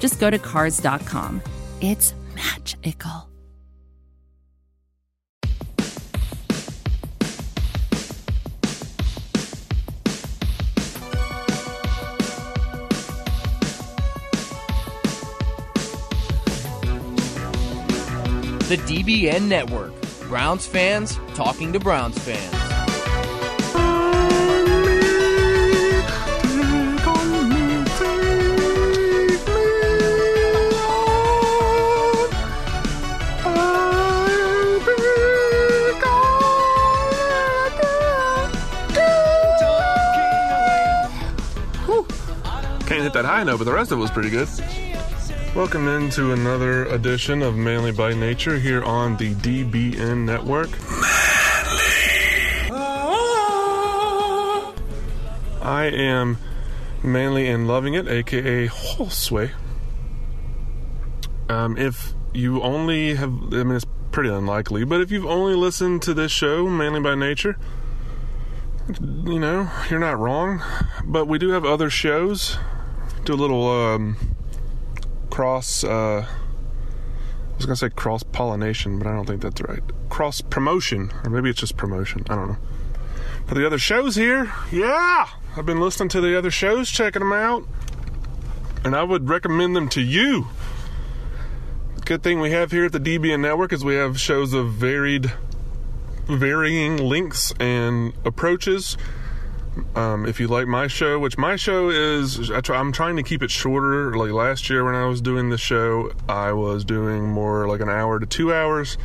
just go to Cars.com. It's magical. The DBN Network. Browns fans talking to Browns fans. Can't hit that high note, but the rest of it was pretty good. Welcome into another edition of Manly by Nature here on the DBN Network. Manly! I am Manly and loving it, a.k.a. Wholesway. If you only have, I mean, it's pretty unlikely, but if you've only listened to this show, Manly by Nature, you know, you're not wrong. But we do have other shows. Do a little, cross-pollination, but I don't think that's right. Cross-promotion, or maybe it's just promotion. I don't know. But the other shows here, yeah! I've been listening to the other shows, checking them out, and I would recommend them to you. Good thing we have here at the DBN Network is we have shows of varying lengths and approaches. If you like my show, which my show is, I'm trying to keep it shorter. Like last year when I was doing the show, I was doing more like an hour to 2 hours.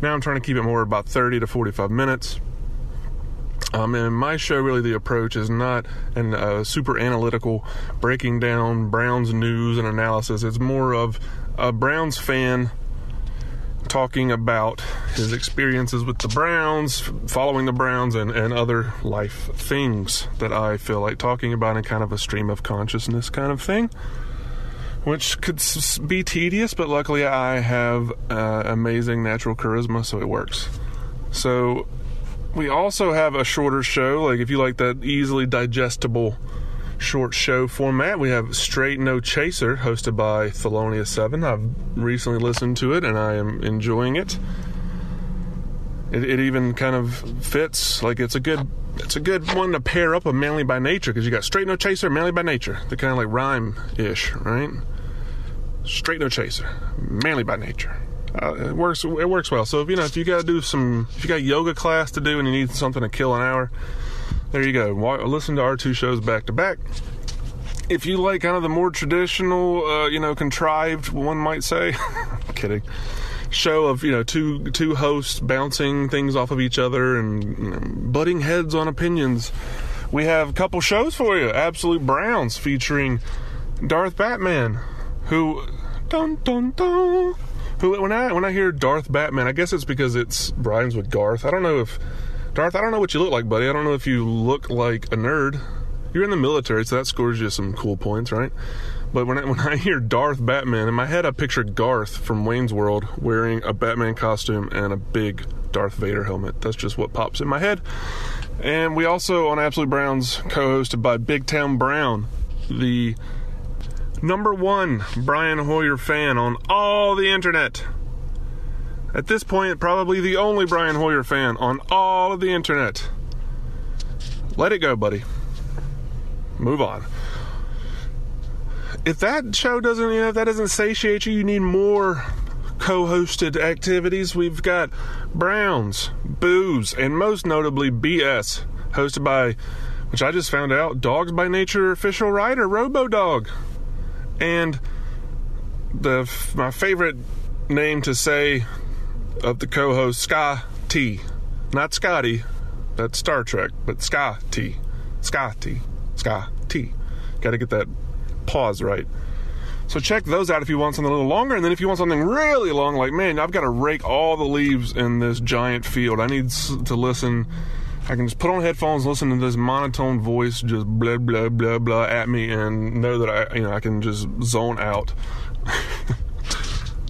Now I'm trying to keep it more about 30 to 45 minutes. And my show, really, the approach is not an super analytical breaking down Browns news and analysis. It's more of a Browns fan talking about his experiences with the Browns, following the Browns, and other life things that I feel like talking about in kind of a stream of consciousness kind of thing, which could be tedious, but luckily I have amazing natural charisma, so it works. So we also have a shorter show. Like if you like that easily digestible short show format, we have Straight No Chaser, hosted by Thelonious Seven. I've recently listened to it, and I am enjoying it. It even kind of fits. Like it's a good one to pair up with Manly by Nature, because you got Straight No Chaser, Manly by Nature. They kind of like rhyme-ish, right? Straight No Chaser, Manly by Nature. It works well. So if you got yoga class to do and you need something to kill an hour, there you go. Listen to our two shows back to back. If you like kind of the more traditional, contrived, one might say, I'm kidding, show of, two hosts bouncing things off of each other and butting heads on opinions, we have a couple shows for you. Absolute Browns featuring Darth Batman, who when I hear Darth Batman, I guess it's because it rhymes with Garth. Darth, I don't know what you look like, buddy. I don't know if you look like a nerd. You're in the military, so that scores you some cool points, right? But when I hear Darth Batman, in my head I picture Garth from Wayne's World wearing a Batman costume and a big Darth Vader helmet. That's just what pops in my head. And we also, on Absolute Browns, co-hosted by Big Town Brown, the number one Brian Hoyer fan on all the internet. At this point, probably the only Brian Hoyer fan on all of the internet. Let it go, buddy. Move on. If that show doesn't, if that doesn't satiate you, you need more co-hosted activities. We've got Browns, Booze, and most notably BS, hosted by, which I just found out, Dogs by Nature official writer, RoboDog. And my favorite name to say of the co-host, Sky T. Not Scotty, that's Star Trek, but Sky T. Sky T. Sky T. Gotta get that pause right. So check those out if you want something a little longer. And then if you want something really long, like, man, I've got to rake all the leaves in this giant field, I need to listen, I can just put on headphones, listen to this monotone voice just blah, blah, blah, blah at me, and know that I can just zone out.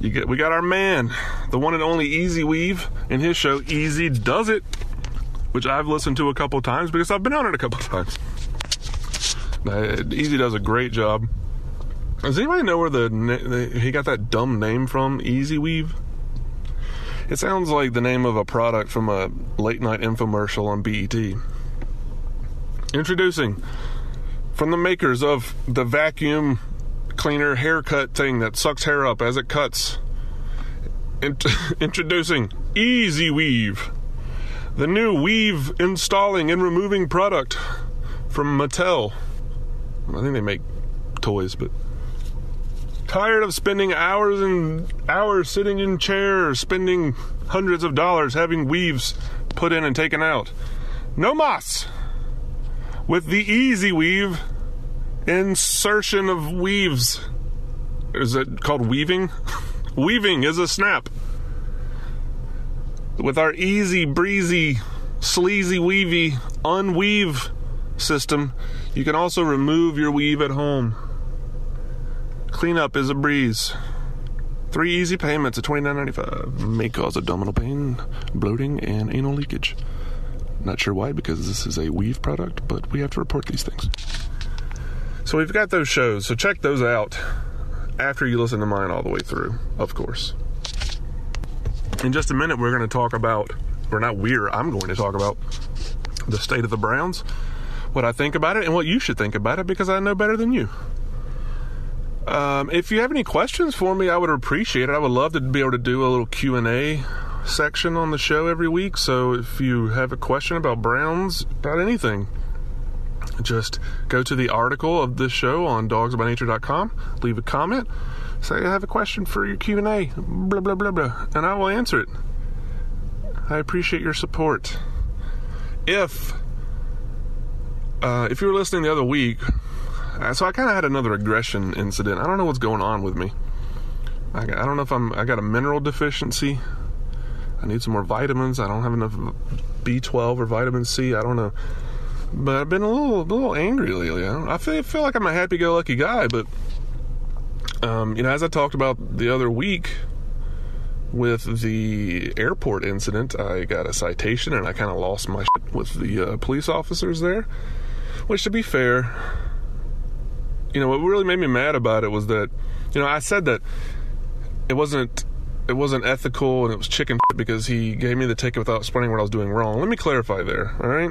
We got our man, the one and only Easy Weave, in his show Easy Does It, which I've listened to a couple times because I've been on it a couple times. Easy does a great job. Does anybody know where he got that dumb name from, Easy Weave? It sounds like the name of a product from a late-night infomercial on BET. Introducing, from the makers of the vacuum cleaner haircut thing that sucks hair up as it cuts, introducing Easy Weave, the new weave installing and removing product from Mattel. I think they make toys, but... Tired of spending hours and hours sitting in chairs, spending hundreds of dollars having weaves put in and taken out? No mas! With the Easy Weave, insertion of weaves. Is it called weaving? Weaving is a snap. With our easy, breezy, sleazy, weavy, unweave system, you can also remove your weave at home. Cleanup is a breeze. 3 easy payments of $29.95. May cause abdominal pain, bloating, and anal leakage. Not sure why, because this is a weave product, but we have to report these things. So we've got those shows, so check those out after you listen to mine all the way through, of course. In just a minute, I'm going to talk about the state of the Browns, what I think about it, and what you should think about it, because I know better than you. If you have any questions for me, I would appreciate it. I would love to be able to do a little Q&A section on the show every week. So if you have a question about Browns, about anything, just go to the article of this show on dogsbynature.com, leave a comment, say, I have a question for your Q&A, blah, blah, blah, blah, and I will answer it. I appreciate your support. If you were listening the other week... So I kind of had another aggression incident. I don't know what's going on with me. I don't know if I got a mineral deficiency. I need some more vitamins. I don't have enough B12 or vitamin C. I don't know. But I've been a little angry lately. I feel like I'm a happy-go-lucky guy, but as I talked about the other week with the airport incident, I got a citation and I kind of lost my shit with the police officers there. Which, to be fair, what really made me mad about it was that, I said that it wasn't ethical and it was chicken shit because he gave me the ticket without explaining what I was doing wrong. Let me clarify there, all right?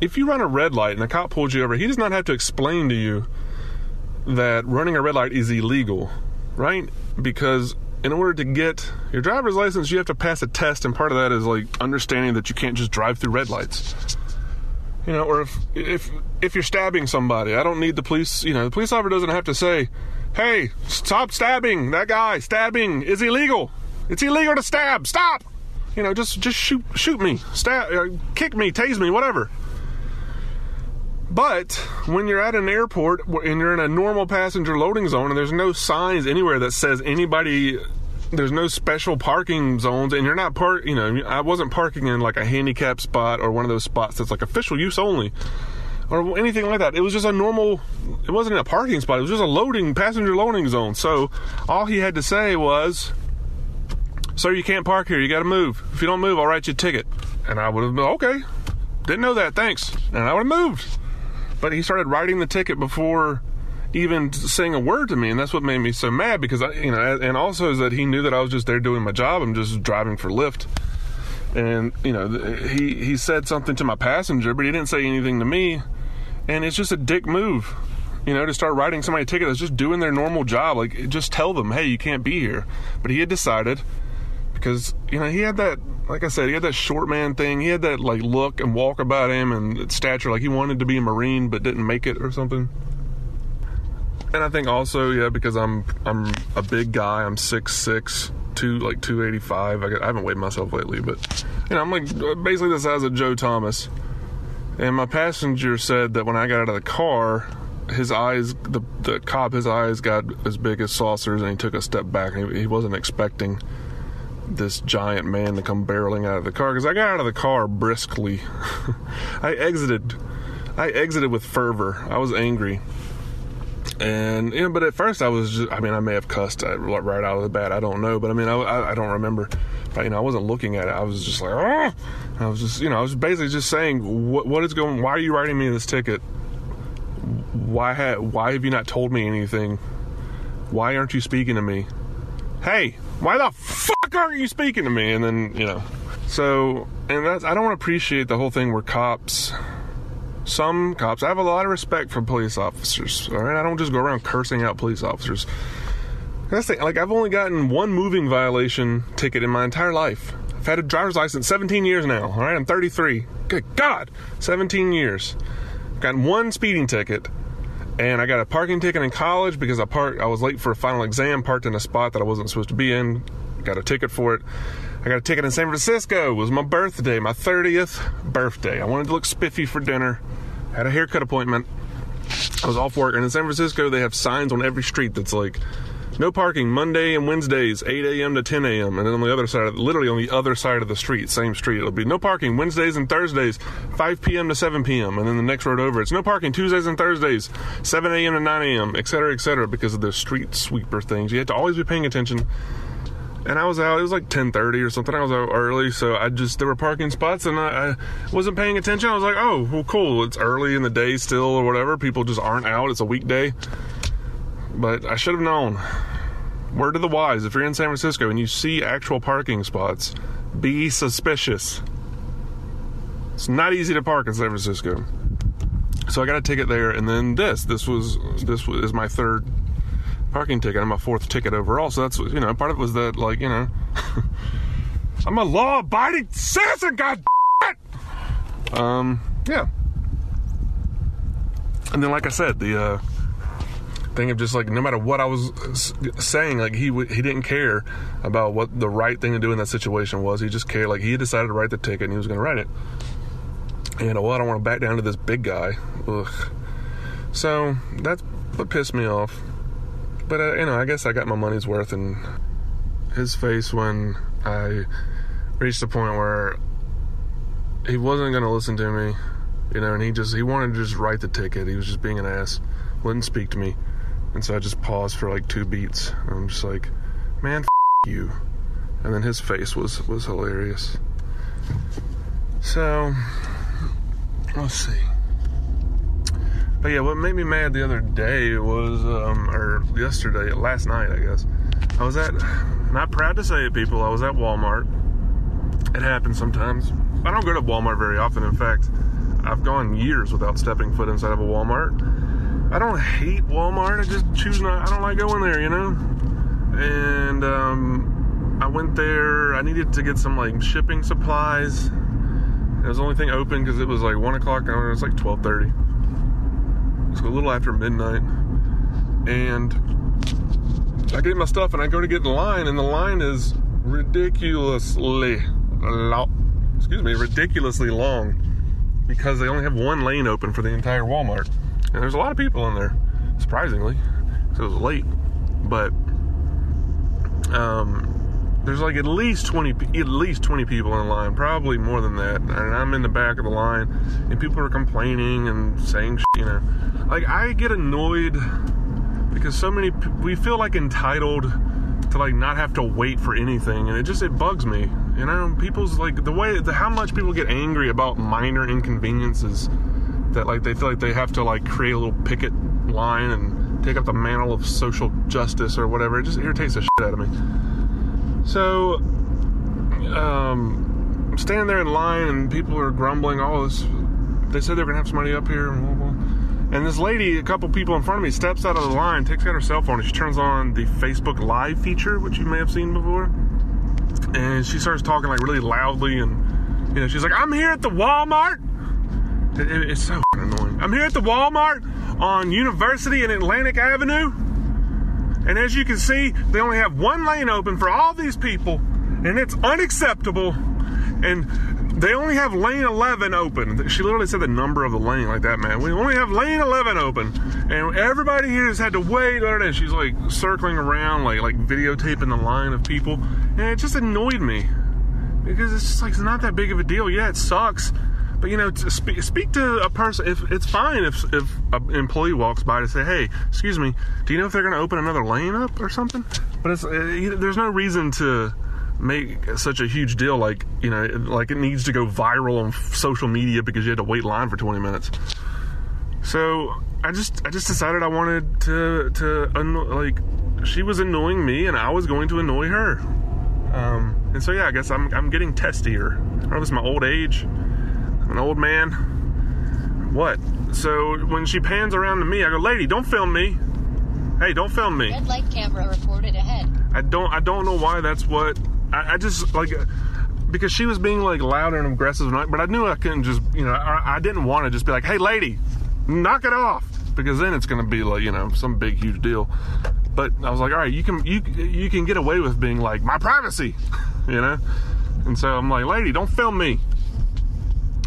If you run a red light and a cop pulls you over, he does not have to explain to you that running a red light is illegal, right? Because in order to get your driver's license, you have to pass a test, and part of that is, understanding that you can't just drive through red lights. Or if you're stabbing somebody, I don't need the police, the police officer doesn't have to say, hey, stop stabbing, that guy, stabbing is illegal. It's illegal to stab, stop! Just shoot me, stab, kick me, tase me, whatever. But when you're at an airport and you're in a normal passenger loading zone and there's no signs anywhere that says anybody, there's no special parking zones, and you're not I wasn't parking in a handicap spot or one of those spots that's official use only or anything like that. It was just it wasn't a parking spot. It was just a passenger loading zone. So all he had to say was, sir, you can't park here. You got to move. If you don't move, I'll write you a ticket. And I would have been, okay, didn't know that. Thanks. And I would have moved. But he started writing the ticket before even saying a word to me, and that's what made me so mad, because and also is that he knew that I was just there doing my job. I'm just driving for Lyft, and he said something to my passenger, but he didn't say anything to me, and it's just a dick move, to start writing somebody a ticket that's just doing their normal job. Just tell them, hey, you can't be here. But he had decided, because he had that, like I said, he had that short man thing, he had that look and walk about him and stature, he wanted to be a Marine but didn't make it or something. And I think also, because I'm a big guy. I'm 6'6", 285. I haven't weighed myself lately, but I'm basically the size of Joe Thomas. And my passenger said that when I got out of the car, his eyes, the cop, his eyes got as big as saucers, and he took a step back. He wasn't expecting this giant man to come barreling out of the car, because I got out of the car briskly. I exited with fervor. I was angry. And, you know, but at first I was just, I mean, I may have cussed right out of the bat. I don't know. But, I mean, I don't remember. But, you know, I wasn't looking at it. I was just like, ah! I was just, you know, I was basically just saying, what is going on? Why are you writing me this ticket? Why have you not told me anything? Why aren't you speaking to me? Hey, why the fuck aren't you speaking to me? And then, you know. So, and that's, I don't appreciate the whole thing where cops... Some cops, I have a lot of respect for police officers, all right? I don't just go around cursing out police officers. That's the thing, like, I've only gotten one moving violation ticket in my entire life. I've had a driver's license 17 years now, all right? I'm 33. Good God, 17 years. I've gotten one speeding ticket, and I got a parking ticket in college because I was late for a final exam, parked in a spot that I wasn't supposed to be in, got a ticket for it. I got a ticket in San Francisco. It was my birthday, my 30th birthday. I wanted to look spiffy for dinner. Had a haircut appointment. I was off work. And in San Francisco, they have signs on every street that's like, no parking Monday and Wednesdays, 8 a.m. to 10 a.m. And then on the other side, literally on the other side of the street, same street, it'll be no parking Wednesdays and Thursdays, 5 p.m. to 7 p.m. And then the next road over, it's no parking Tuesdays and Thursdays, 7 a.m. to 9 a.m., et cetera, because of the street sweeper things. You have to always be paying attention. And I was out, it was like 10:30 or something, I was out early, so there were parking spots, and I wasn't paying attention. I was like, oh, well, cool, it's early in the day still or whatever, people just aren't out, it's a weekday. But I should have known. Word of the wise, if you're in San Francisco and you see actual parking spots, be suspicious. It's not easy to park in San Francisco. So I got a ticket there, and then this is my third parking ticket and my fourth ticket overall, so that's, you know, part of it was that, like, you know, I'm a law-abiding citizen, god damn it! Yeah. And then, like I said, the thing of just, like, no matter what I was saying, like, he didn't care about what the right thing to do in that situation was. He just cared, like, he decided to write the ticket and he was going to write it. And, well, I don't want to back down to this big guy. Ugh. So, that's what pissed me off. But, you know, I guess I got my money's worth in his face when I reached the point where he wasn't going to listen to me, you know, and he wanted to just write the ticket. He was just being an ass, wouldn't speak to me. And so I just paused for, like, 2 beats. And I'm just like, man, f*** you. And then his face was hilarious. So, let's see. But yeah, what made me mad the other day was, or yesterday, last night, I guess. I was at, not proud to say it, people, I was at Walmart. It happens sometimes. I don't go to Walmart very often. In fact, I've gone years without stepping foot inside of a Walmart. I don't hate Walmart. I just choose not, I don't like going there, you know? And I went there. I needed to get some, like, shipping supplies. It was the only thing open because it was, like, 1 o'clock. And it was, like, 12:30. It's a little after midnight, and I get my stuff, and I go to get in line, and the line is ridiculously long, because they only have one lane open for the entire Walmart, and there's a lot of people in there, surprisingly, because it was late, but there's like at least 20 people in line, probably more than that, and I'm in the back of the line, and people are complaining and saying shit, you know. Like, I get annoyed because so many, we feel like entitled to, like, not have to wait for anything, and it bugs me, you know, people's, like, how much people get angry about minor inconveniences that, like, they feel like they have to, like, create a little picket line and take up the mantle of social justice or whatever. It just irritates the shit out of me. So, I'm standing there in line, and people are grumbling, oh, they said they were going to have somebody up here, and blah, blah. And this lady, a couple people in front of me, steps out of the line, takes out her cell phone, and she turns on the Facebook Live feature, which you may have seen before, and she starts talking, like, really loudly, and, you know, she's like, I'm here at the Walmart! It's so annoying. I'm here at the Walmart on University and Atlantic Avenue. And as you can see, they only have one lane open for all these people, and it's unacceptable. And They only have lane 11 open. She literally said the number of the lane like that, man. We only have lane 11 open. And everybody here has had to wait. And she's like circling around, like videotaping the line of people. And it just annoyed me. Because it's just like, it's not that big of a deal. Yeah, it sucks. But, you know, to speak to a person. If it's fine if an employee walks by to say, hey, excuse me, do you know if they're going to open another lane up or something? But it's, there's no reason to make such a huge deal, like, you know, like it needs to go viral on social media because you had to wait line for 20 minutes. So I just decided I wanted to like, she was annoying me and I was going to annoy her. And so yeah, I guess I'm getting testier. I don't know if it's my old age. I'm an old man. What? So when she pans around to me, I go, lady, don't film me. Hey, don't film me. Red light camera reported ahead. I don't know why that's what. I just, like, because she was being, like, loud and aggressive, but I knew I couldn't just, you know, I didn't want to just be like, hey, lady, knock it off, because then it's going to be, like, you know, some big, huge deal. But I was like, all right, you can get away with being like, my privacy, you know? And so I'm like, lady, don't film me.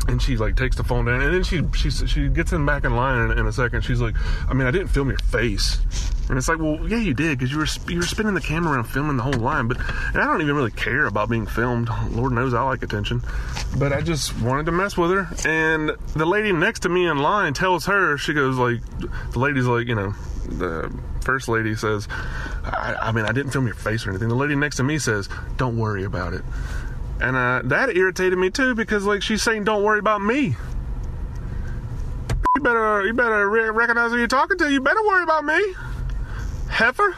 And she, like, takes the phone down, and then she gets in back in line in a second. She's like, I mean, I didn't film your face. And it's like, well, yeah, you did, because you were spinning the camera around filming the whole line. But, and I don't even really care about being filmed. Lord knows I like attention. But I just wanted to mess with her. And the lady next to me in line tells her, she goes, like, the lady's like, you know, the first lady says, I mean, I didn't film your face or anything. The lady next to me says, don't worry about it. And that irritated me, too, because, like, she's saying, don't worry about me. You better recognize who you're talking to. You better worry about me. Heifer.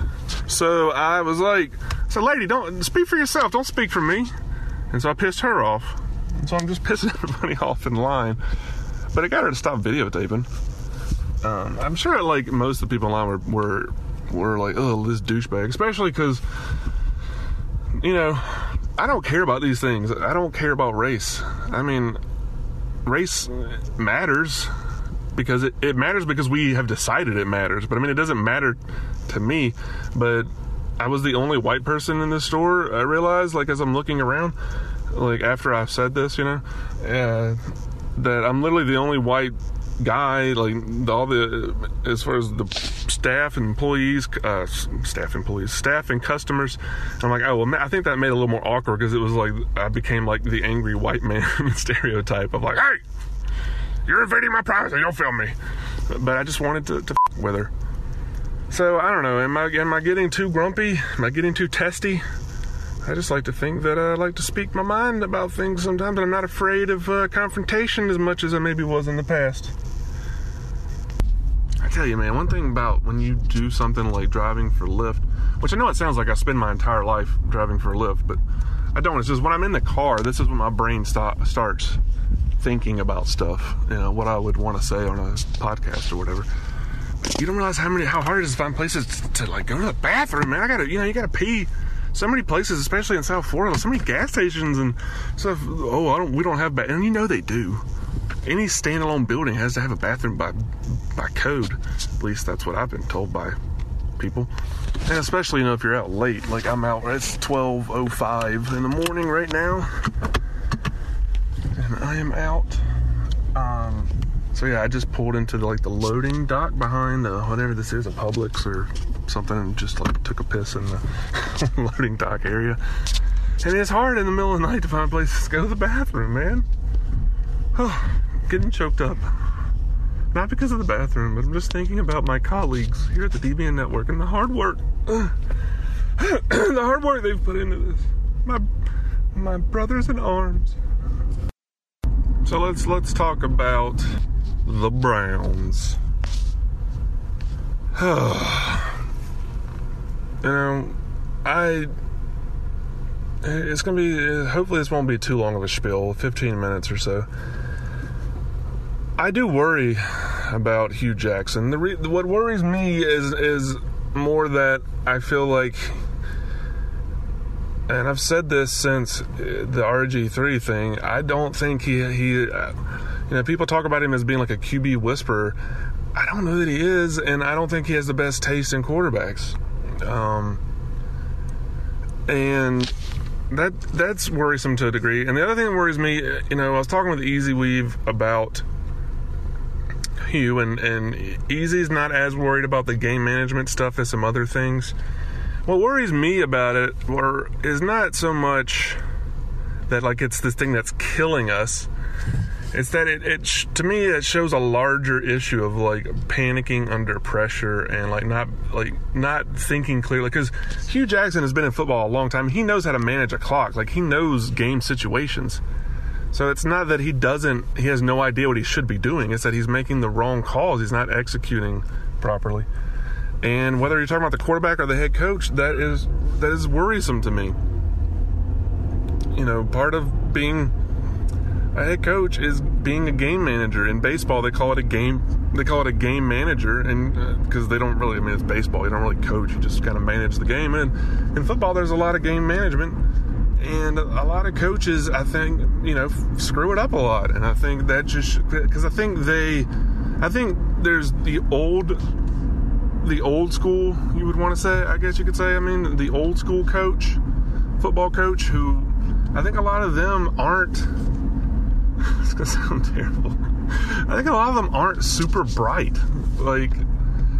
So I was like, so lady, don't speak for yourself, don't speak for me. And so I pissed her off, and so I'm just pissing everybody off in line. But I got her to stop videotaping. I'm sure, like, most of the people in line were like, oh, this douchebag, especially because, you know, I don't care about these things. I don't care about race. I mean, race matters because it matters because we have decided it matters. But I mean, it doesn't matter to me. But I was the only white person in this store, I realized, like, as I'm looking around, like, after I've said this, you know, that I'm literally the only white guy, like, as far as the staff and customers. I'm like, oh, well, I think that made it a little more awkward, because it was like, I became like the angry white man stereotype of like, hey, you're invading my privacy, don't film me. But I just wanted to f with her. So, I don't know, am I getting too grumpy? Am I getting too testy? I just like to think that I like to speak my mind about things sometimes, and I'm not afraid of confrontation as much as I maybe was in the past. I tell you, man, one thing about when you do something like driving for Lyft, which I know it sounds like I spend my entire life driving for Lyft, but I don't. It's just when I'm in the car, this is when my brain starts thinking about stuff, you know, what I would want to say on a podcast or whatever. But you don't realize how hard it is to find places to like go to the bathroom, man. You gotta pee. So many places, especially in South Florida, so many gas stations and stuff. Oh, we don't have bathroom, and you know they do. Any standalone building has to have a bathroom by code. At least that's what I've been told by people. And especially, you know, if you're out late, like I'm out. It's 12:05 in the morning right now. And I am out. So yeah, I just pulled into the loading dock behind whatever this is, a Publix or something, and just like took a piss in the loading dock area. And it's hard in the middle of the night to find places to go to the bathroom, man. Oh, getting choked up. Not because of the bathroom, but I'm just thinking about my colleagues here at the DBN Network and the hard work. The hard work they've put into this. My brothers in arms. So let's talk about the Browns. You know, it's going to be, hopefully this won't be too long of a spiel, 15 minutes or so. I do worry about Hugh Jackson. What worries me is more that I feel like, and I've said this since the RG3 thing, I don't think he you know, people talk about him as being like a QB whisperer. I don't know that he is, and I don't think he has the best taste in quarterbacks. And That's worrisome to a degree. And the other thing that worries me, you know, I was talking with Easy Weave about Hugh, and Easy's not as worried about the game management stuff as some other things. What worries me about it is not so much that, like, it's this thing that's killing us. It's that to me, it shows a larger issue of, like, panicking under pressure and, like, not thinking clearly. Because Hugh Jackson has been in football a long time. He knows how to manage a clock. Like, he knows game situations. So it's not that he has no idea what he should be doing. It's that he's making the wrong calls. He's not executing properly. And whether you're talking about the quarterback or the head coach, that is worrisome to me. You know, part of being a head coach is being a game manager. In baseball, they call it a game manager, and because they don't really, I mean, it's baseball. You don't really coach. You just kind of manage the game. And in football, there's a lot of game management, and a lot of coaches, I think, you know, screw it up a lot. And I think that just because I think there's the old school, you would want to say, I guess you could say. I mean, the old school coach, football coach, who I think a lot of them aren't. It's going to sound terrible. I think a lot of them aren't super bright. Like,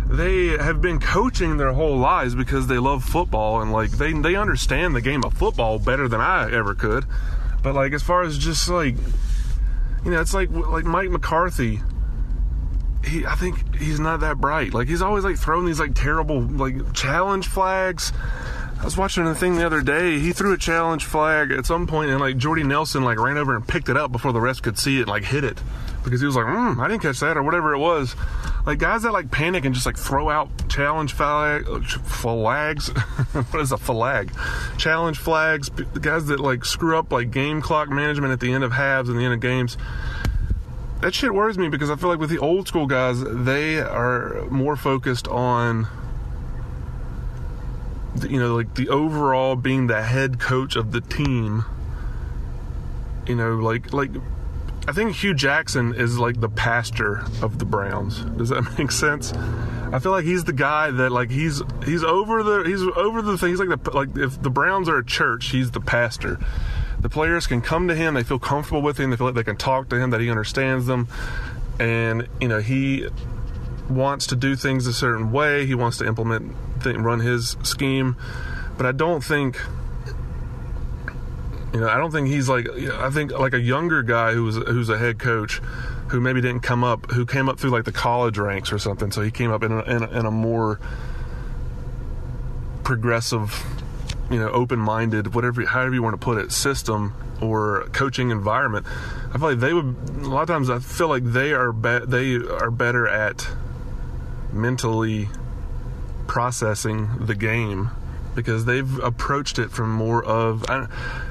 they have been coaching their whole lives because they love football, and, like, they understand the game of football better than I ever could. But, like, as far as just, like, you know, it's like Mike McCarthy. I think he's not that bright. Like, he's always, like, throwing these, like, terrible, like, challenge flags. I was watching a thing the other day. He threw a challenge flag at some point, and, like, Jordy Nelson, like, ran over and picked it up before the refs could see it and, like, hit it. Because he was like, I didn't catch that, or whatever it was. Like, guys that, like, panic and just, like, throw out flags. What is a flag? Challenge flags. Guys that, like, screw up, like, game clock management at the end of halves and the end of games. That shit worries me because I feel like with the old school guys, they are more focused on, you know, like the overall being the head coach of the team. You know, like I think Hugh Jackson is like the pastor of the Browns. Does that make sense? I feel like he's the guy that, like, he's over the thing. He's like if the Browns are a church, he's the pastor. The players can come to him. They feel comfortable with him. They feel like they can talk to him, that he understands them. And, you know, he wants to do things a certain way. He wants to run his scheme. But I don't think, you know, he's like, I think like a younger guy who's a head coach who maybe didn't come up, who came up through like the college ranks or something. So he came up in a more progressive, you know, open-minded, however you want to put it, system or coaching environment. I feel like they are better at mentally processing the game because they've approached it from more of, and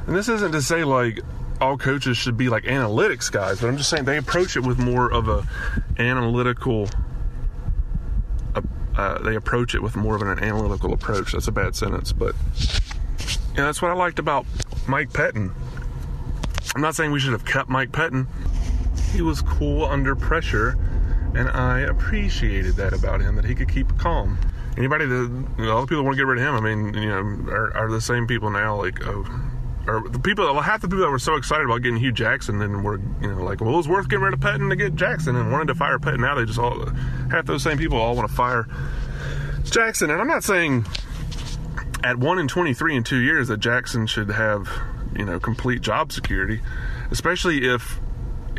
this isn't to say like all coaches should be like analytics guys, but I'm just saying they approach it with more of an analytical approach. That's a bad sentence, but you know, that's what I liked about Mike Pettine. I'm not saying we should have kept Mike Pettine. He was cool under pressure, and I appreciated that about him, that he could keep calm. Anybody all the people that want to get rid of him, I mean, you know, are the same people now, like, or the people, half the people that were so excited about getting Hugh Jackson and were, you know, like, well, it was worth getting rid of Pettine to get Jackson and wanted to fire Pettine. Now they just all, half those same people all want to fire Jackson. And I'm not saying at 1-23 in 2 years that Jackson should have, you know, complete job security, especially if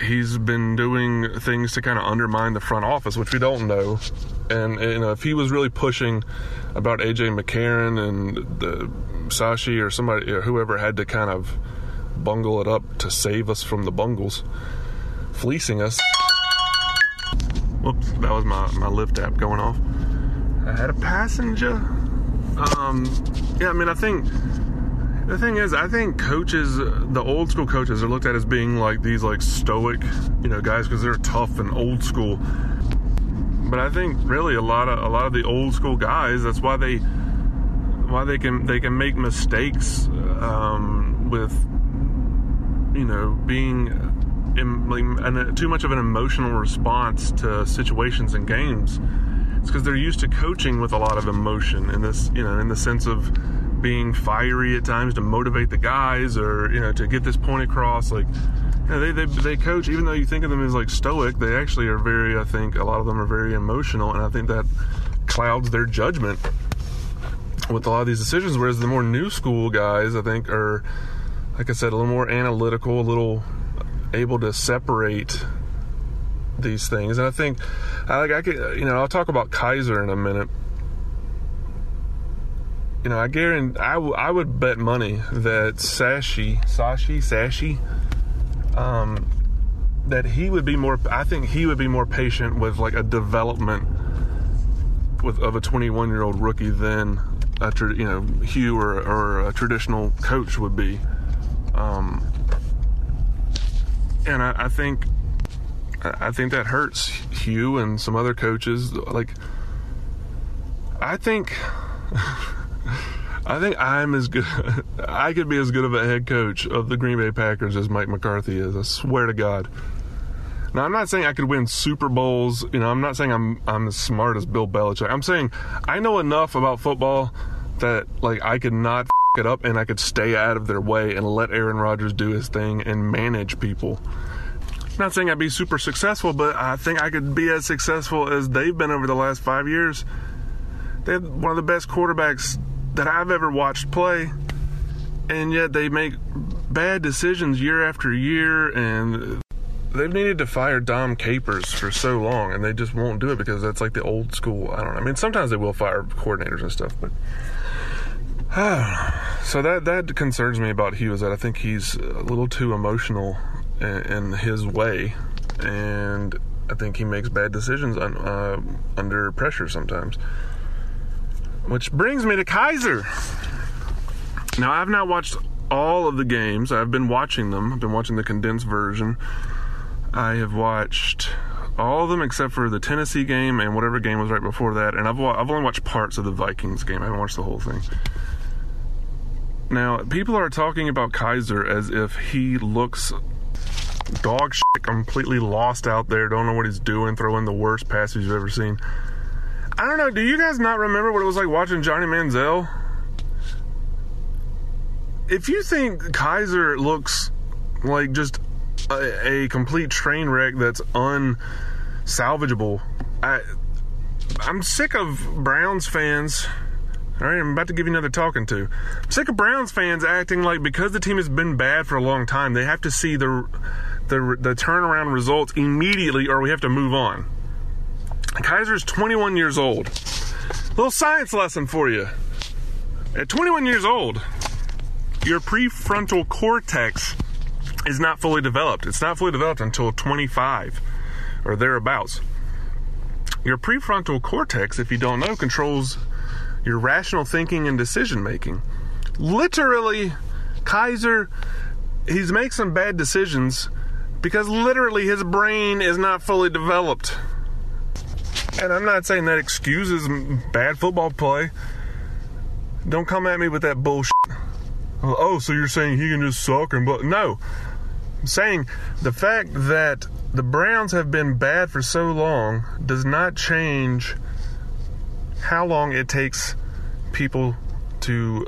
he's been doing things to kind of undermine the front office, which we don't know. And, you know, if he was really pushing about A.J. McCarron and the Sashi or somebody or whoever had to kind of bungle it up to save us from the bungles fleecing us. Whoops, that was my lift app going off. I had a passenger. Yeah, I mean, I think the thing is, I think coaches, the old school coaches, are looked at as being like these like stoic, you know, guys because they're tough and old school. But I think really a lot of the old school guys, that's why they can make mistakes with, you know, being too much of an emotional response to situations and games. It's because they're used to coaching with a lot of emotion in this, you know, in the sense of being fiery at times to motivate the guys, or, you know, to get this point across. Like, you know, they coach, even though you think of them as like stoic, they actually are very, I think a lot of them are very emotional, and I think that clouds their judgment with a lot of these decisions. Whereas the more new school guys, I think, are, like I said, a little more analytical, a little able to separate these things. And I think, I could, you know, I'll talk about Kizer in a minute. You know, I guarantee, I would bet money that Sashi, that he would be more, I think he would be more patient with like a development of a 21-year-old rookie than Hugh or a traditional coach would be. And I think that hurts Hugh and some other coaches. Like, I think I'm as good. I could be as good of a head coach of the Green Bay Packers as Mike McCarthy is. I swear to God. Now, I'm not saying I could win Super Bowls. You know, I'm not saying I'm as smart as Bill Belichick. I'm saying I know enough about football that, like, I could not it up, and I could stay out of their way and let Aaron Rodgers do his thing and manage people. Not saying I'd be super successful, but I think I could be as successful as they've been over the last 5 years. They have one of the best quarterbacks that I've ever watched play, and yet they make bad decisions year after year, and they've needed to fire Dom Capers for so long, and they just won't do it because that's like the old school. I don't know. I mean, sometimes they will fire coordinators and stuff, but so that concerns me about Hugh, is that I think he's a little too emotional in his way, and I think he makes bad decisions under pressure sometimes. Which brings me to Kizer. Now, I've not watched all of the games. I've been watching them. I've been watching the condensed version. I have watched all of them except for the Tennessee game and whatever game was right before that, and I've only watched parts of the Vikings game. I haven't watched the whole thing. Now, people are talking about Kizer as if he looks dog shit, completely lost out there, don't know what he's doing, throwing the worst passes you've ever seen. I don't know, do you guys not remember what it was like watching Johnny Manziel? If you think Kizer looks like just a complete train wreck that's unsalvageable, I'm sick of Browns fans. All right, I'm about to give you another talking to. I'm sick of Browns fans acting like because the team has been bad for a long time, they have to see the turnaround results immediately, or we have to move on. Kizer's 21 years old. Little science lesson for you. At 21 years old, your prefrontal cortex is not fully developed. It's not fully developed until 25 or thereabouts. Your prefrontal cortex, if you don't know, controls your rational thinking and decision making. Literally, Kizer, he's making some bad decisions because literally his brain is not fully developed. And I'm not saying that excuses bad football play. Don't come at me with that bullshit. Oh, so you're saying he can just suck and but no. I'm saying the fact that the Browns have been bad for so long does not change how long it takes people to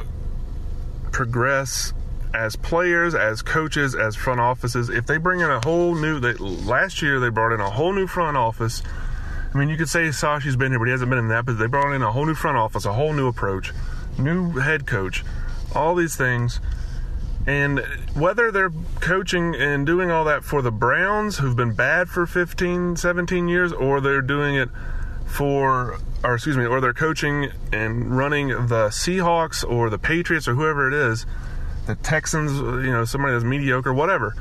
progress as players, as coaches, as front offices. If they bring in a whole new, last year they brought in a whole new front office. I mean, you could say Sashi's been here, but he hasn't been in that. But they brought in a whole new front office, a whole new approach, new head coach, all these things. And whether they're coaching and doing all that for the Browns, who've been bad for 15, 17 years, or they're doing it or they're coaching and running the Seahawks or the Patriots or whoever it is, the Texans, you know, somebody that's mediocre, whatever.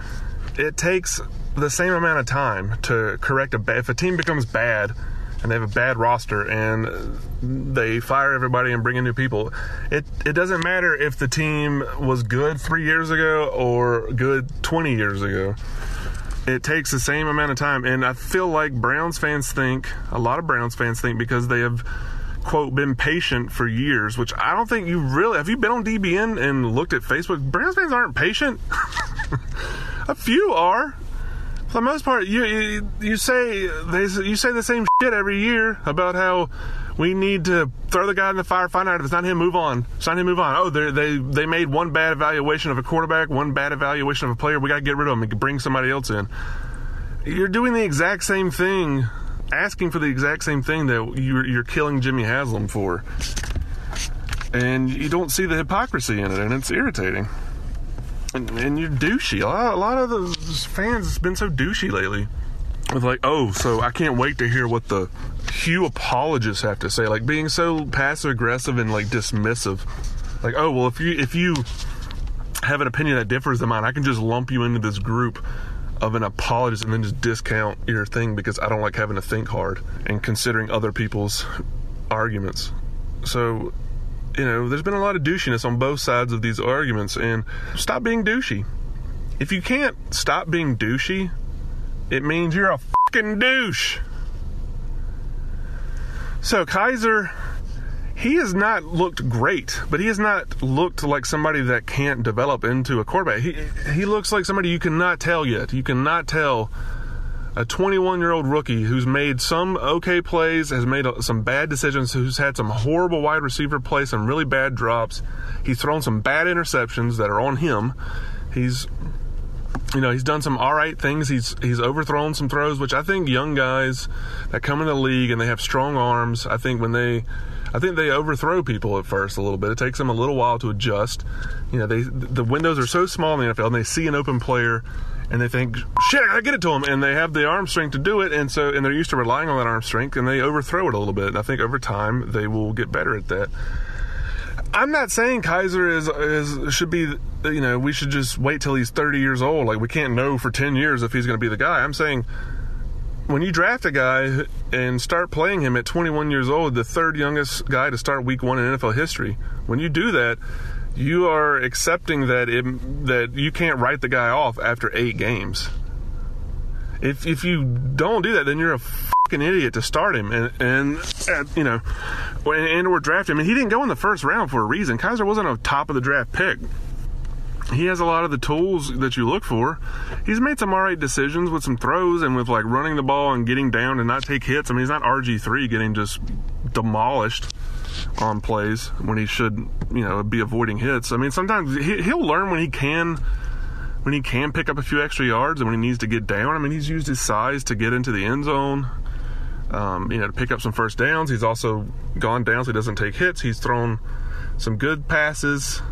It takes the same amount of time to correct if a team becomes bad and they have a bad roster and they fire everybody and bring in new people. It doesn't matter if the team was good 3 years ago or good 20 years ago. It takes the same amount of time, and I feel like a lot of Browns fans think because they have, quote, been patient for years, which I don't think you really, have you been on DBN and looked at Facebook? Browns fans aren't patient. A few are. For the most part, you say the same shit every year about how we need to throw the guy in the fire, find out if it's not him, move on. It's not him, move on. Oh, they made one bad evaluation of a quarterback, one bad evaluation of a player. We got to get rid of him and bring somebody else in. You're doing the exact same thing, asking for the exact same thing that you're killing Jimmy Haslam for. And you don't see the hypocrisy in it, and it's irritating. And you're douchey. A lot of the fans have been so douchey lately. It's like, oh, so I can't wait to hear what the Hugh apologists have to say. Like, being so passive-aggressive and, like, dismissive. Like, oh, well, if you have an opinion that differs than mine, I can just lump you into this group of an apologist and then just discount your thing because I don't like having to think hard and considering other people's arguments. So, you know, there's been a lot of douchiness on both sides of these arguments, and stop being douchey. If you can't stop being douchey, it means you're a fucking douche. So Kizer, he has not looked great, but he has not looked like somebody that can't develop into a quarterback. He looks like somebody you cannot tell yet. You cannot tell a 21-year-old rookie who's made some okay plays, has made some bad decisions, who's had some horrible wide receiver plays, some really bad drops. He's thrown some bad interceptions that are on him. He's done some all right things. He's overthrown some throws, which I think young guys that come in the league and they have strong arms, I think they overthrow people at first a little bit. It takes them a little while to adjust. You know, the windows are so small in the NFL, and they see an open player, and they think, shit, I gotta get it to them. And they have the arm strength to do it, and they're used to relying on that arm strength, and they overthrow it a little bit. And I think over time they will get better at that. I'm not saying Kizer should be, you know, we should just wait till he's 30 years old. Like, we can't know for 10 years if he's going to be the guy. I'm saying when you draft a guy and start playing him at 21 years old, the third youngest guy to start week one in NFL history, when you do that, you are accepting that you can't write the guy off after 8 games. If you don't do that, then you're a fucking idiot to start him and or draft him. And he didn't go in the first round for a reason. Kizer wasn't a top of the draft pick. He has a lot of the tools that you look for. He's made some all right decisions with some throws and with, like, running the ball and getting down and not take hits. I mean, he's not RG3 getting just demolished on plays when he should, you know, be avoiding hits. I mean, sometimes he'll learn when he can pick up a few extra yards and when he needs to get down. I mean, he's used his size to get into the end zone, to pick up some first downs. He's also gone down so he doesn't take hits. He's thrown some good passes.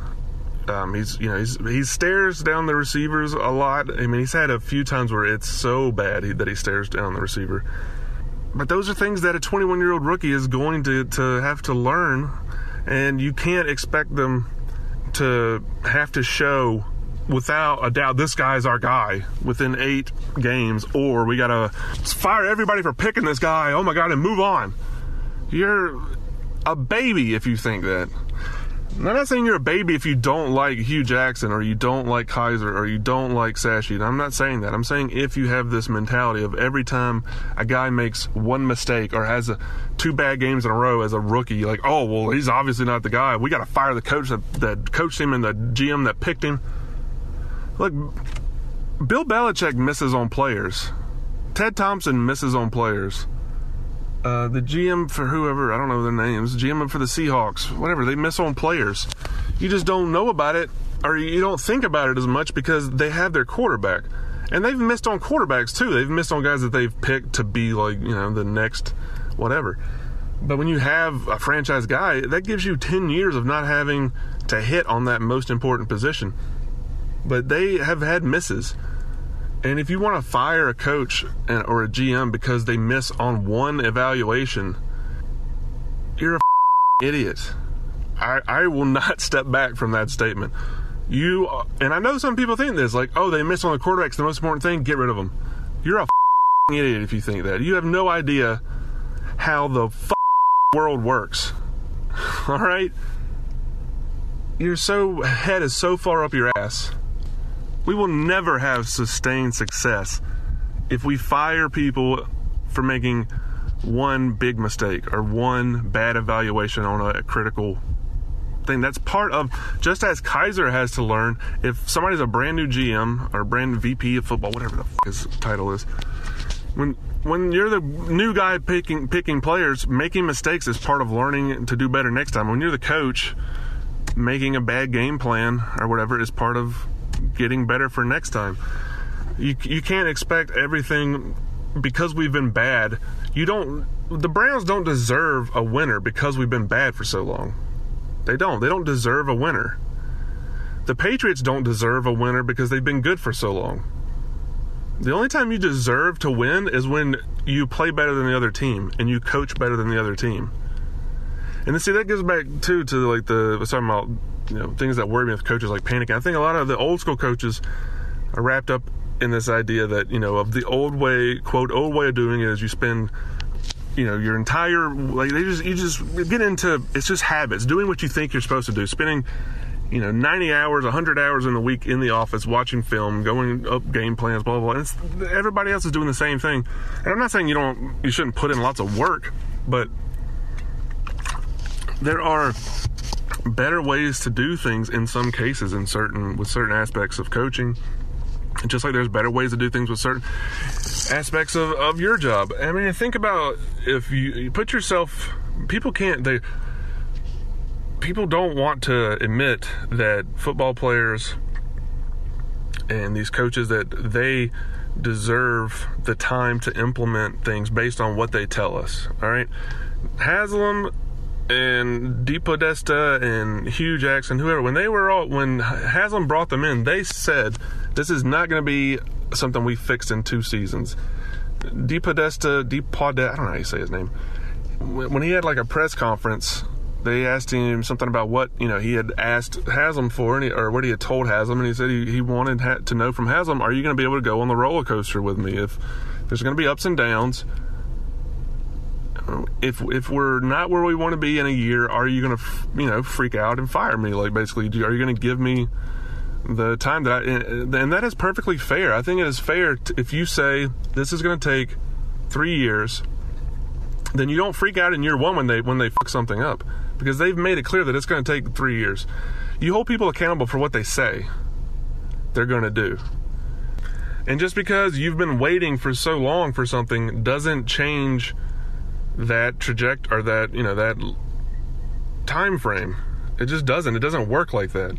He stares down the receivers a lot. I mean, he's had a few times where it's so bad that he stares down the receiver. But those are things that a 21-year-old rookie is going to have to learn, and you can't expect them to have to show without a doubt, this guy's our guy within 8 games, or we gotta fire everybody for picking this guy, oh my God, and move on. You're a baby if you think that. And I'm not saying you're a baby if you don't like Hugh Jackson, or you don't like Kizer, or you don't like Sashi. I'm not saying that. I'm saying if you have this mentality of every time a guy makes one mistake or has 2 bad games in a row as a rookie, like, oh, well, he's obviously not the guy. We gotta fire the coach that coached him and the GM that picked him. Look, Bill Belichick misses on players. Ted Thompson misses on players. The GM for whoever, I don't know their names, GM for the Seahawks, whatever, they miss on players. You just don't know about it, or you don't think about it as much because they have their quarterback. And they've missed on quarterbacks, too. They've missed on guys that they've picked to be, like, you know, the next whatever. But when you have a franchise guy, that gives you 10 years of not having to hit on that most important position. But they have had misses. And if you want to fire a coach or a GM because they miss on one evaluation, you're a idiot. I will not step back from that statement. And I know some people think this, like, oh, they miss on the quarterback's the most important thing, get rid of them. You're a idiot if you think that. You have no idea how the world works. All right? Your head is so far up your ass. We will never have sustained success if we fire people for making one big mistake or one bad evaluation on a critical thing. That's part of, just as Kizer has to learn, if somebody's a brand new GM or a brand new VP of football, whatever the his title is, when when you're the new guy picking players, making mistakes is part of learning to do better next time. When you're the coach, making a bad game plan or whatever is part of getting better for next time. You can't expect everything because we've been bad. The Browns don't deserve a winner because we've been bad for so long. They don't deserve a winner. The Patriots don't deserve a winner because they've been good for so long. The only time you deserve to win is when you play better than the other team and you coach better than the other team. And then, see, that goes back too to like I was talking about, you know, things that worry me with coaches, like panicking. I think a lot of the old school coaches are wrapped up in this idea that, you know, of the old way, quote, old way of doing it is you spend, you know, your entire, like, you just get into, it's just habits, doing what you think you're supposed to do, spending, you know, 90 hours, 100 hours in the week in the office, watching film, going up game plans, blah, blah, blah. Everybody else is doing the same thing. And I'm not saying you shouldn't put in lots of work, but there are better ways to do things in some cases with certain aspects of coaching. Just like there's better ways to do things with certain aspects of your job. I mean, think about if you put yourself, people don't want to admit that football players and these coaches, that they deserve the time to implement things based on what they tell us. All right. Haslam and DePodesta and Hugh Jackson, whoever, when Haslam brought them in, they said, this is not going to be something we fixed in 2 seasons. DePodesta, I don't know how you say his name. When he had like a press conference, they asked him something about what, you know, he had asked Haslam for, or what he had told Haslam, and he said he wanted to know from Haslam, are you going to be able to go on the roller coaster with me? If there's going to be ups and downs, if we're not where we want to be in a year, are you going to, you know, freak out and fire me? Like, basically, are you going to give me the time that and that is perfectly fair. I think it is fair if you say this is going to take 3 years, then you don't freak out in year one when they fuck something up, because they've made it clear that it's going to take 3 years. You hold people accountable for what they say they're going to do. And just because you've been waiting for so long for something doesn't change that trajectory or that, you know, that time frame. It just doesn't. It doesn't work like that.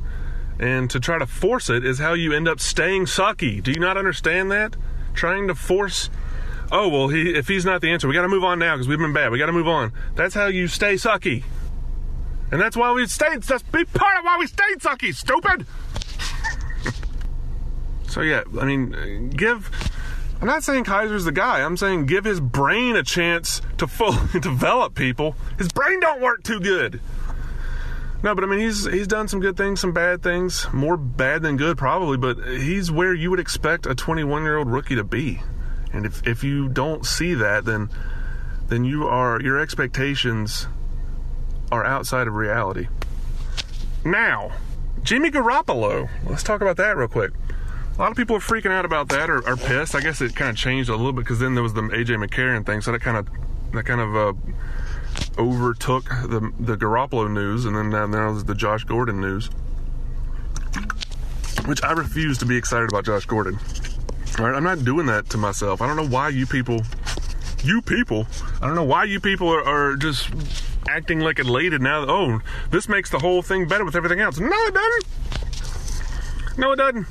And to try to force it is how you end up staying sucky. Do you not understand that? Trying to force, oh, well, if he's not the answer, we got to move on now because we've been bad. We got to move on. That's how you stay sucky. And that's why we stayed. That's big part of why we stayed sucky, stupid. So, yeah, I mean, I'm not saying Kaiser's the guy. I'm saying give his brain a chance to fully develop people. His brain don't work too good. No, but I mean, he's done some good things, some bad things, more bad than good probably, but he's where you would expect a 21-year-old rookie to be. And if you don't see that, then your expectations are outside of reality. Now, Jimmy Garoppolo. Let's talk about that real quick. A lot of people are freaking out about that or are pissed. I guess it kind of changed a little bit because then there was the A.J. McCarron thing, so that kind of overtook the Garoppolo news, and then now there's the Josh Gordon news, which I refuse to be excited about Josh Gordon. All right, I'm not doing that to myself. I don't know why you people are just acting like elated now. Oh, this makes the whole thing better with everything else. No, it doesn't. No, it doesn't.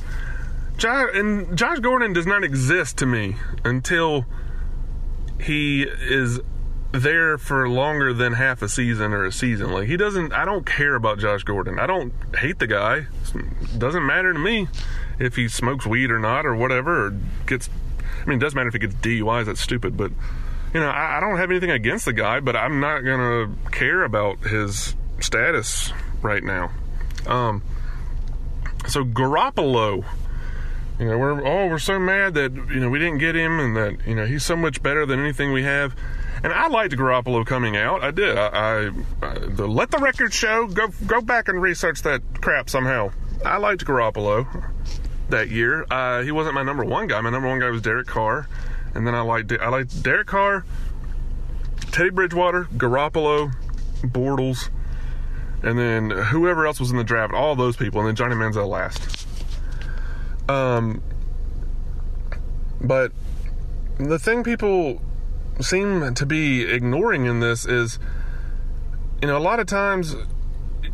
And Josh Gordon does not exist to me until he is there for longer than half a season or a season. Like, I don't care about Josh Gordon. I don't hate the guy. It doesn't matter to me if he smokes weed or not or whatever, or it doesn't matter if he gets DUIs, that's stupid, but, you know, I don't have anything against the guy, but I'm not going to care about his status right now. So Garoppolo, you know, we're so mad that, you know, we didn't get him and that, you know, he's so much better than anything we have. And I liked Garoppolo coming out. I did. Let the record show. Go back and research that crap somehow. I liked Garoppolo that year. He wasn't my number one guy. My number one guy was Derek Carr. And then I liked Derek Carr, Teddy Bridgewater, Garoppolo, Bortles, and then whoever else was in the draft. All those people. And then Johnny Manziel last. But the thing people seem to be ignoring in this is, you know, a lot of times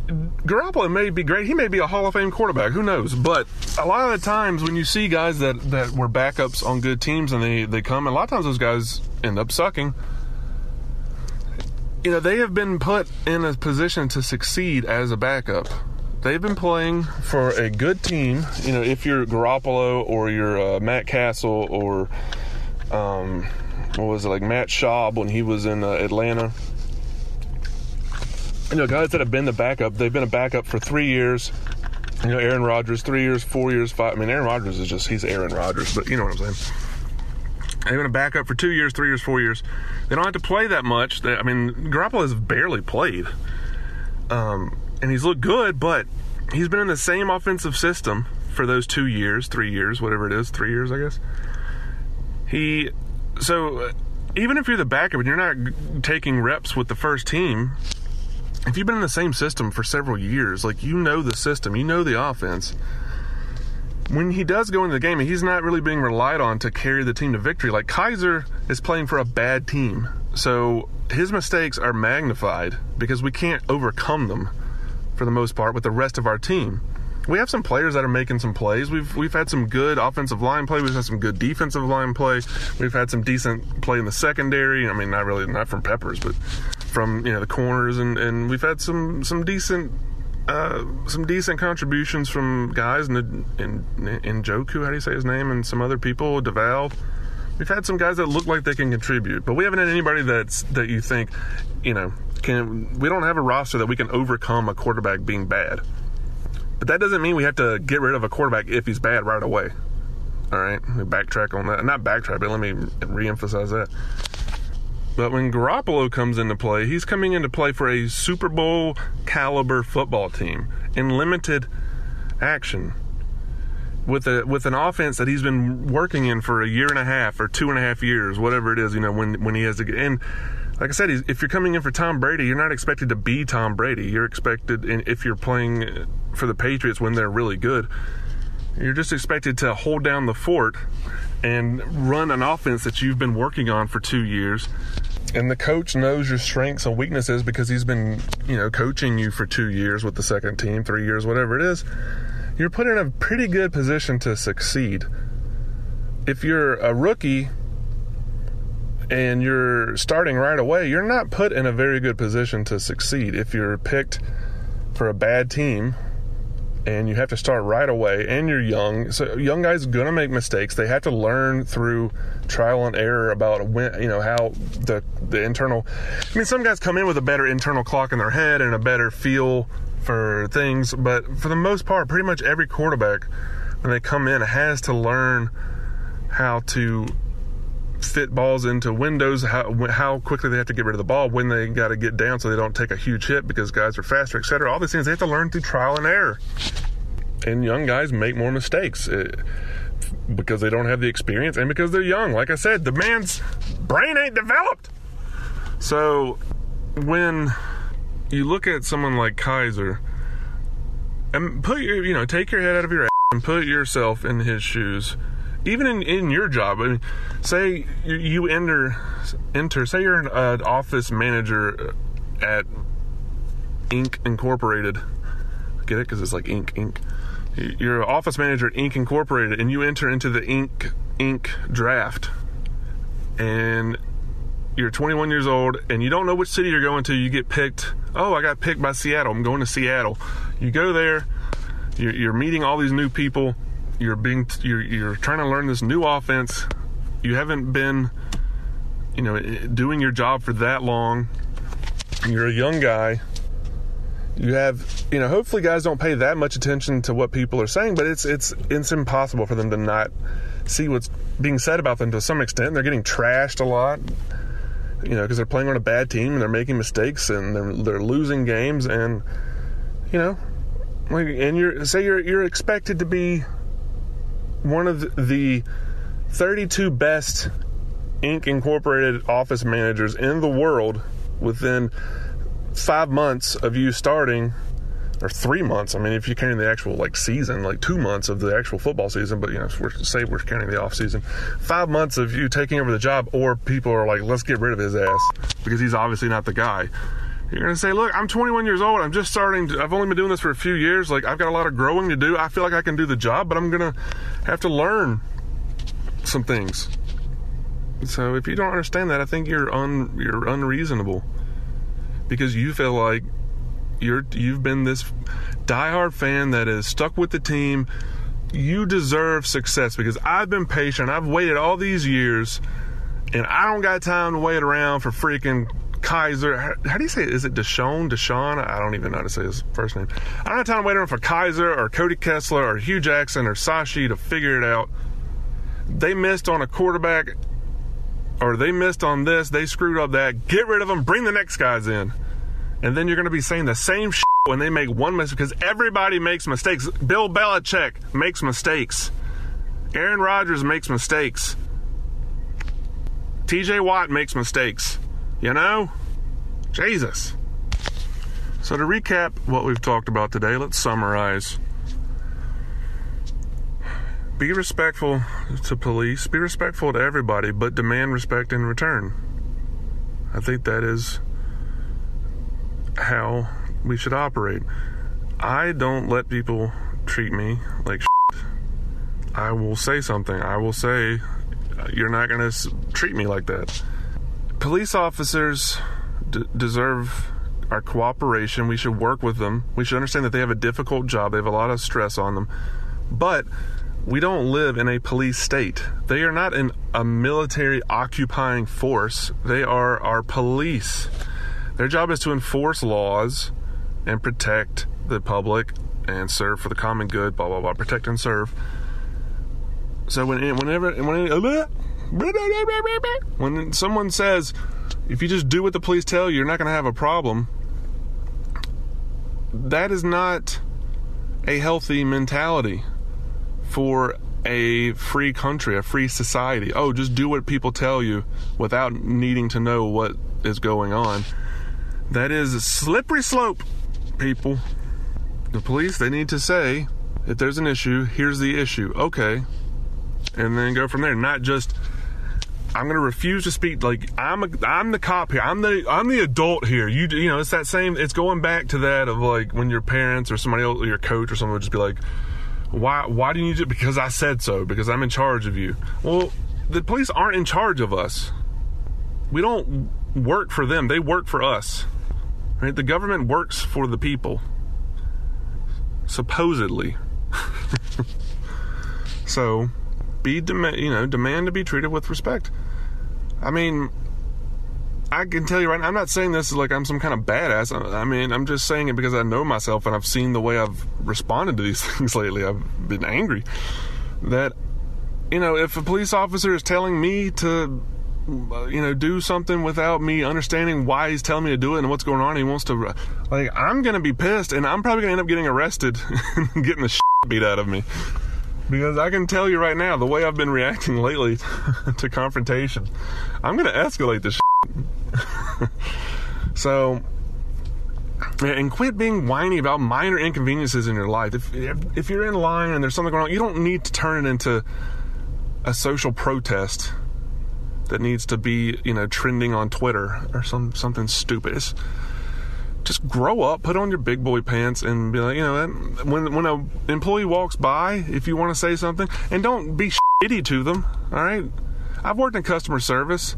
Garoppolo may be great. He may be a Hall of Fame quarterback. Who knows? But a lot of the times when you see guys that were backups on good teams and they come, a lot of times those guys end up sucking. You know, they have been put in a position to succeed as a backup. They've been playing for a good team. You know, if you're Garoppolo or you're Matt Castle or Matt Schaub when he was in Atlanta. You know, guys that have been the backup, they've been a backup for 3 years. You know, Aaron Rodgers, 3 years, 4 years, five. I mean, Aaron Rodgers is just, he's Aaron Rodgers, but you know what I'm saying. They've been a backup for 2 years, 3 years, 4 years. They don't have to play that much. I mean, Garoppolo has barely played. And he's looked good, but he's been in the same offensive system for those 2 years, 3 years, whatever it is, 3 years, I guess. So even if you're the backup and you're not taking reps with the first team, if you've been in the same system for several years, like, you know the system, you know the offense. When he does go into the game, he's not really being relied on to carry the team to victory. Like, Kizer is playing for a bad team, so his mistakes are magnified because we can't overcome them for the most part with the rest of our team. We have some players that are making some plays. We've had some good offensive line play. We've had some good defensive line play. We've had some decent play in the secondary. I mean, not from Peppers, but from, you know, the corners, and we've had some decent contributions from guys in Joku, how do you say his name, and some other people, DeVal. We've had some guys that look like they can contribute, but we haven't had anybody that you think, you know, we don't have a roster that we can overcome a quarterback being bad. But that doesn't mean we have to get rid of a quarterback if he's bad right away. All right, we backtrack on that. Not backtrack, but let me reemphasize that. But when Garoppolo comes into play, he's coming into play for a Super Bowl caliber football team in limited action with an offense that he's been working in for a year and a half or 2.5 years, whatever it is, you know, when he has to get in. Like I said, if you're coming in for Tom Brady, you're not expected to be Tom Brady. You're expected, if you're playing for the Patriots when they're really good, you're just expected to hold down the fort and run an offense that you've been working on for 2 years. And the coach knows your strengths and weaknesses because he's been, you know, coaching you for 2 years with the second team, 3 years, whatever it is. You're put in a pretty good position to succeed. If you're a rookie and you're starting right away, you're not put in a very good position to succeed. If you're picked for a bad team and you have to start right away, and you're young. So young guys are going to make mistakes. They have to learn through trial and error about when, you know, how the internal. I mean, some guys come in with a better internal clock in their head and a better feel for things, but for the most part, pretty much every quarterback when they come in has to learn how to fit balls into windows, how quickly they have to get rid of the ball, when they got to get down so they don't take a huge hit because guys are faster, etc. All these things they have to learn through trial and error. And young guys make more mistakes because they don't have the experience and because they're young. Like I said, the man's brain ain't developed. So when you look at someone like Kizer, and take your head out of your ass and put yourself in his shoes. Even in your job, I mean, say you enter. Say you're an office manager at Inc. Incorporated. Get it? Because it's like Inc. You're an office manager at Inc. Incorporated, and you enter into the Inc. draft. And you're 21 years old, and you don't know which city you're going to. You get picked. Oh, I got picked by Seattle. I'm going to Seattle. You go there. You're meeting all these new people. You're trying to learn this new offense. You haven't been, you know, doing your job for that long. You're a young guy. You have, you know, hopefully guys don't pay that much attention to what people are saying, but it's impossible for them to not see what's being said about them to some extent. They're getting trashed a lot, you know, because they're playing on a bad team and they're making mistakes and they're losing games, and you know, and you're expected to be one of the 32 best Inc. Incorporated office managers in the world within 5 months of you starting or 3 months. I mean, if you're counting the actual like season, like 2 months of the actual football season, but you know, we're counting the off season, 5 months of you taking over the job, or people are like, let's get rid of his ass because he's obviously not the guy. You're going to say, look, I'm 21 years old. I'm just starting. I've only been doing this for a few years. Like, I've got a lot of growing to do. I feel like I can do the job, but I'm going to have to learn some things. So if you don't understand that, I think you're unreasonable, because you feel like you've been this diehard fan that is stuck with the team. You deserve success because I've been patient. I've waited all these years, and I don't got time to wait around for freaking Kizer. How do you say it? Is it Deshaun? I don't even know how to say his first name. I don't have time to wait around for Kizer or Cody Kessler or Hugh Jackson or Sashi to figure it out. They missed on a quarterback, or they missed on this. They screwed up that. Get rid of them. Bring the next guys in. And then you're going to be saying the same shit when they make one mistake, because everybody makes mistakes. Bill Belichick makes mistakes. Aaron Rodgers makes mistakes. TJ Watt makes mistakes. You know? Jesus. So to recap what we've talked about today, let's summarize. Be respectful to police. Be respectful to everybody, but demand respect in return. I think that is how we should operate. I don't let people treat me like shit. I will say something. I will say, you're not going to treat me like that. Police officers deserve our cooperation. We should work with them. We should understand that they have a difficult job. They have a lot of stress on them. But we don't live in a police state. They are not a military occupying force. They are our police. Their job is to enforce laws and protect the public and serve for the common good, blah, blah, blah, protect and serve. So when someone says, if you just do what the police tell you, you're not going to have a problem, that is not a healthy mentality for a free country, a free society. Oh, just do what people tell you without needing to know what is going on. That is a slippery slope, people. The police, they need to say, if there's an issue, here's the issue. Okay. And then go from there. Not just, I'm going to refuse to speak. Like, I'm the cop here. I'm the adult here. You know, it's that same, it's going back to that of like when your parents or somebody else, or your coach or someone would just be like, why do you need to? Because I said so, because I'm in charge of you. Well, the police aren't in charge of us. We don't work for them. They work for us. Right? The government works for the people. Supposedly. So, demand to be treated with respect. I mean, I can tell you right now, I'm not saying this is like I'm some kind of badass. I mean, I'm just saying it because I know myself, and I've seen the way I've responded to these things lately. I've been angry that, you know, if a police officer is telling me to, you know, do something without me understanding why he's telling me to do it and what's going on, he wants to, like, I'm going to be pissed, and I'm probably going to end up getting arrested and getting the shit beat out of me. Because I can tell you right now, the way I've been reacting lately to confrontation, I'm going to escalate this shit. So, and quit being whiny about minor inconveniences in your life. If you're in line and there's something going on, you don't need to turn it into a social protest that needs to be, you know, trending on Twitter or something stupid. It's, just grow up, put on your big boy pants, and be like, you know, when an employee walks by, if you want to say something, and don't be shitty to them, all right? I've worked in customer service,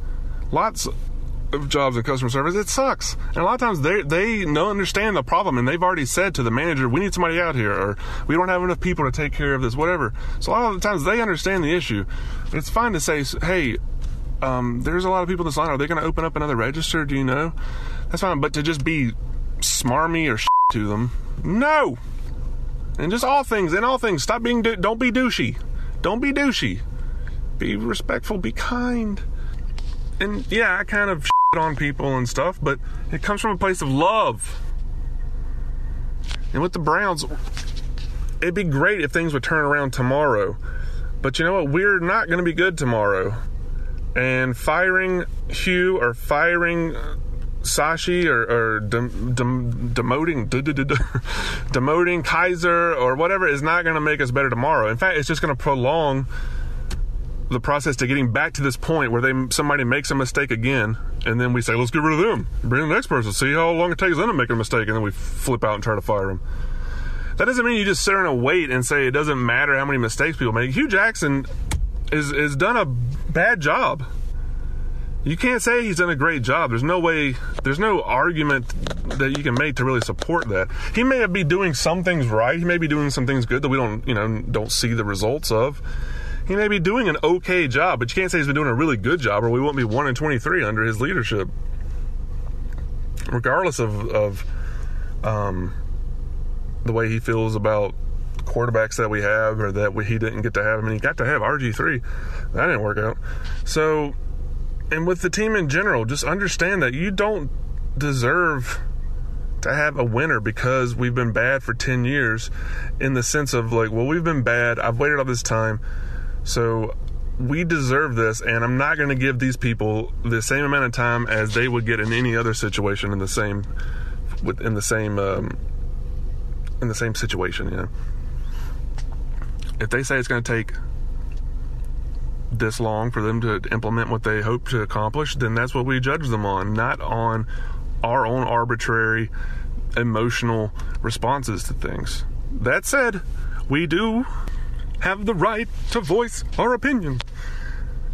lots of jobs in customer service. It sucks. And a lot of times they don't understand the problem, and they've already said to the manager, we need somebody out here, or we don't have enough people to take care of this, whatever. So a lot of the times they understand the issue. It's fine to say, hey, there's a lot of people in this line. Are they going to open up another register? Do you know? That's fine. But to just be smarmy or shit to them, no. And just in all things, stop being, don't be douchey. Don't be douchey. Be respectful. Be kind. And yeah, I kind of shit on people and stuff, but it comes from a place of love. And with the Browns, it'd be great if things would turn around tomorrow. But you know what? We're not going to be good tomorrow. And firing Hugh or firing Sashi or demoting Kizer or whatever is not going to make us better tomorrow. In fact, it's just going to prolong the process to getting back to this point where somebody makes a mistake again, and then we say, let's get rid of them, bring the next person, see how long it takes them to make a mistake, and then we flip out and try to fire them. That doesn't mean you just sit and wait and say it doesn't matter how many mistakes people make. Hugh Jackson is done a bad job. You can't say he's done a great job. There's no way, there's no argument that you can make to really support that. He may be doing some things right. He may be doing some things good that we don't see the results of. He may be doing an okay job, but you can't say he's been doing a really good job, or we won't be 1-23 under his leadership. Regardless of the way he feels about quarterbacks that we have or that he didn't get to have. I mean, he got to have RG3. That didn't work out. So, and with the team in general, just understand that you don't deserve to have a winner because we've been bad for 10 years in the sense of like, well, we've been bad. I've waited all this time. So we deserve this, and I'm not going to give these people the same amount of time as they would get in any other situation in the same situation. You know, if they say it's going to take this long for them to implement what they hope to accomplish, then that's what we judge them on, not on our own arbitrary emotional responses to things. That said, we do have the right to voice our opinion,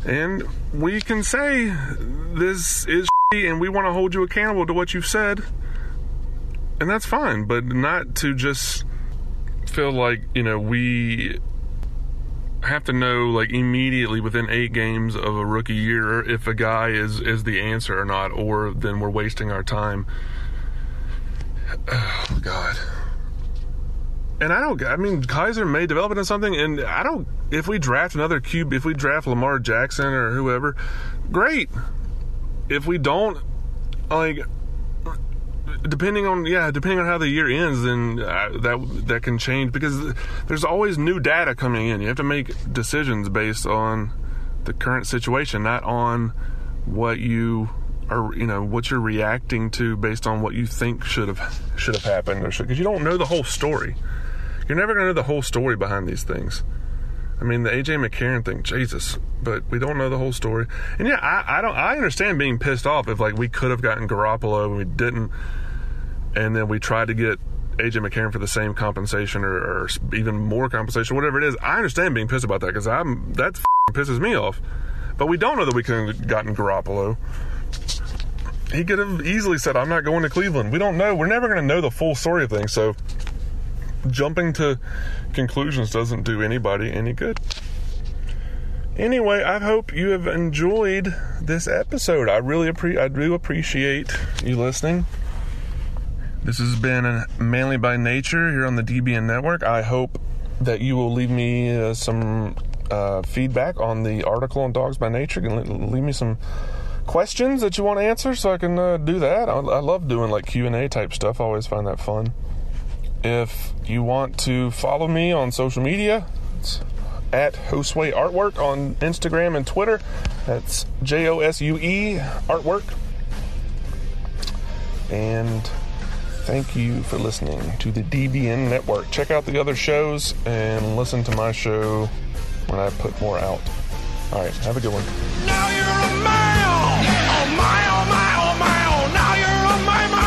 and we can say this is shitty and we want to hold you accountable to what you've said, and that's fine, but not to just feel like, you know, we have to know like immediately within 8 games of a rookie year if a guy is the answer or not, or then we're wasting our time. Oh God. And I mean, Kizer may develop into something, and if we draft another QB, if we draft Lamar Jackson or whoever, great. If we don't, like, depending on how the year ends, then that can change, because there's always new data coming in. You have to make decisions based on the current situation, not on what you are, you know, what you're reacting to based on what you think should have happened, or because you don't know the whole story. You're never going to know the whole story behind these things. I mean, the A.J. McCarron thing, Jesus, but we don't know the whole story. And yeah, I understand being pissed off if, like, we could have gotten Garoppolo and we didn't, and then we tried to get A.J. McCarron for the same compensation or even more compensation, whatever it is. I understand being pissed about that, because that pisses me off. But we don't know that we could have gotten Garoppolo. He could have easily said, I'm not going to Cleveland. We don't know. We're never going to know the full story of things, so jumping to conclusions doesn't do anybody any good. Anyway, I hope you have enjoyed this episode. I do appreciate you listening. This has been Manly by Nature here on the DBN Network. I hope that you will leave me some feedback on the article on Dogs by Nature. You can leave me some questions that you want to answer so I can do that. I love doing like Q&A type stuff. I always find that fun. If you want to follow me on social media, it's at Wholesway Artwork on Instagram and Twitter. That's Josue Artwork. And thank you for listening to the DBN Network. Check out the other shows and listen to my show when I put more out. All right, have a good one. Now you're a mile! Oh, mile, mile, mile! Now you're a mile! Mile, mile!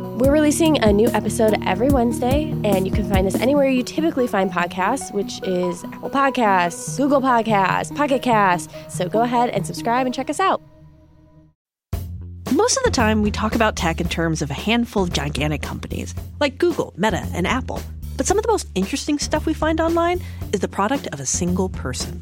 We're releasing a new episode every Wednesday, and you can find us anywhere you typically find podcasts, which is Apple Podcasts, Google Podcasts, Pocket Casts. So go ahead and subscribe and check us out. Most of the time, we talk about tech in terms of a handful of gigantic companies like Google, Meta, and Apple. But some of the most interesting stuff we find online is the product of a single person.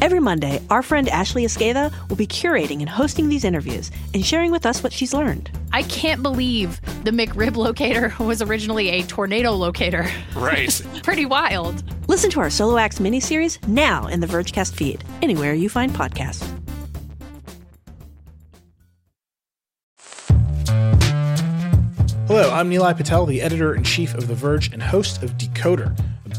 Every Monday, our friend Ashley Esqueda will be curating and hosting these interviews and sharing with us what she's learned. I can't believe the McRib locator was originally a tornado locator. Right. Pretty wild. Listen to our Solo Acts miniseries now in the Vergecast feed, anywhere you find podcasts. Hello, I'm Neelai Patel, the editor-in-chief of The Verge and host of Decoder, a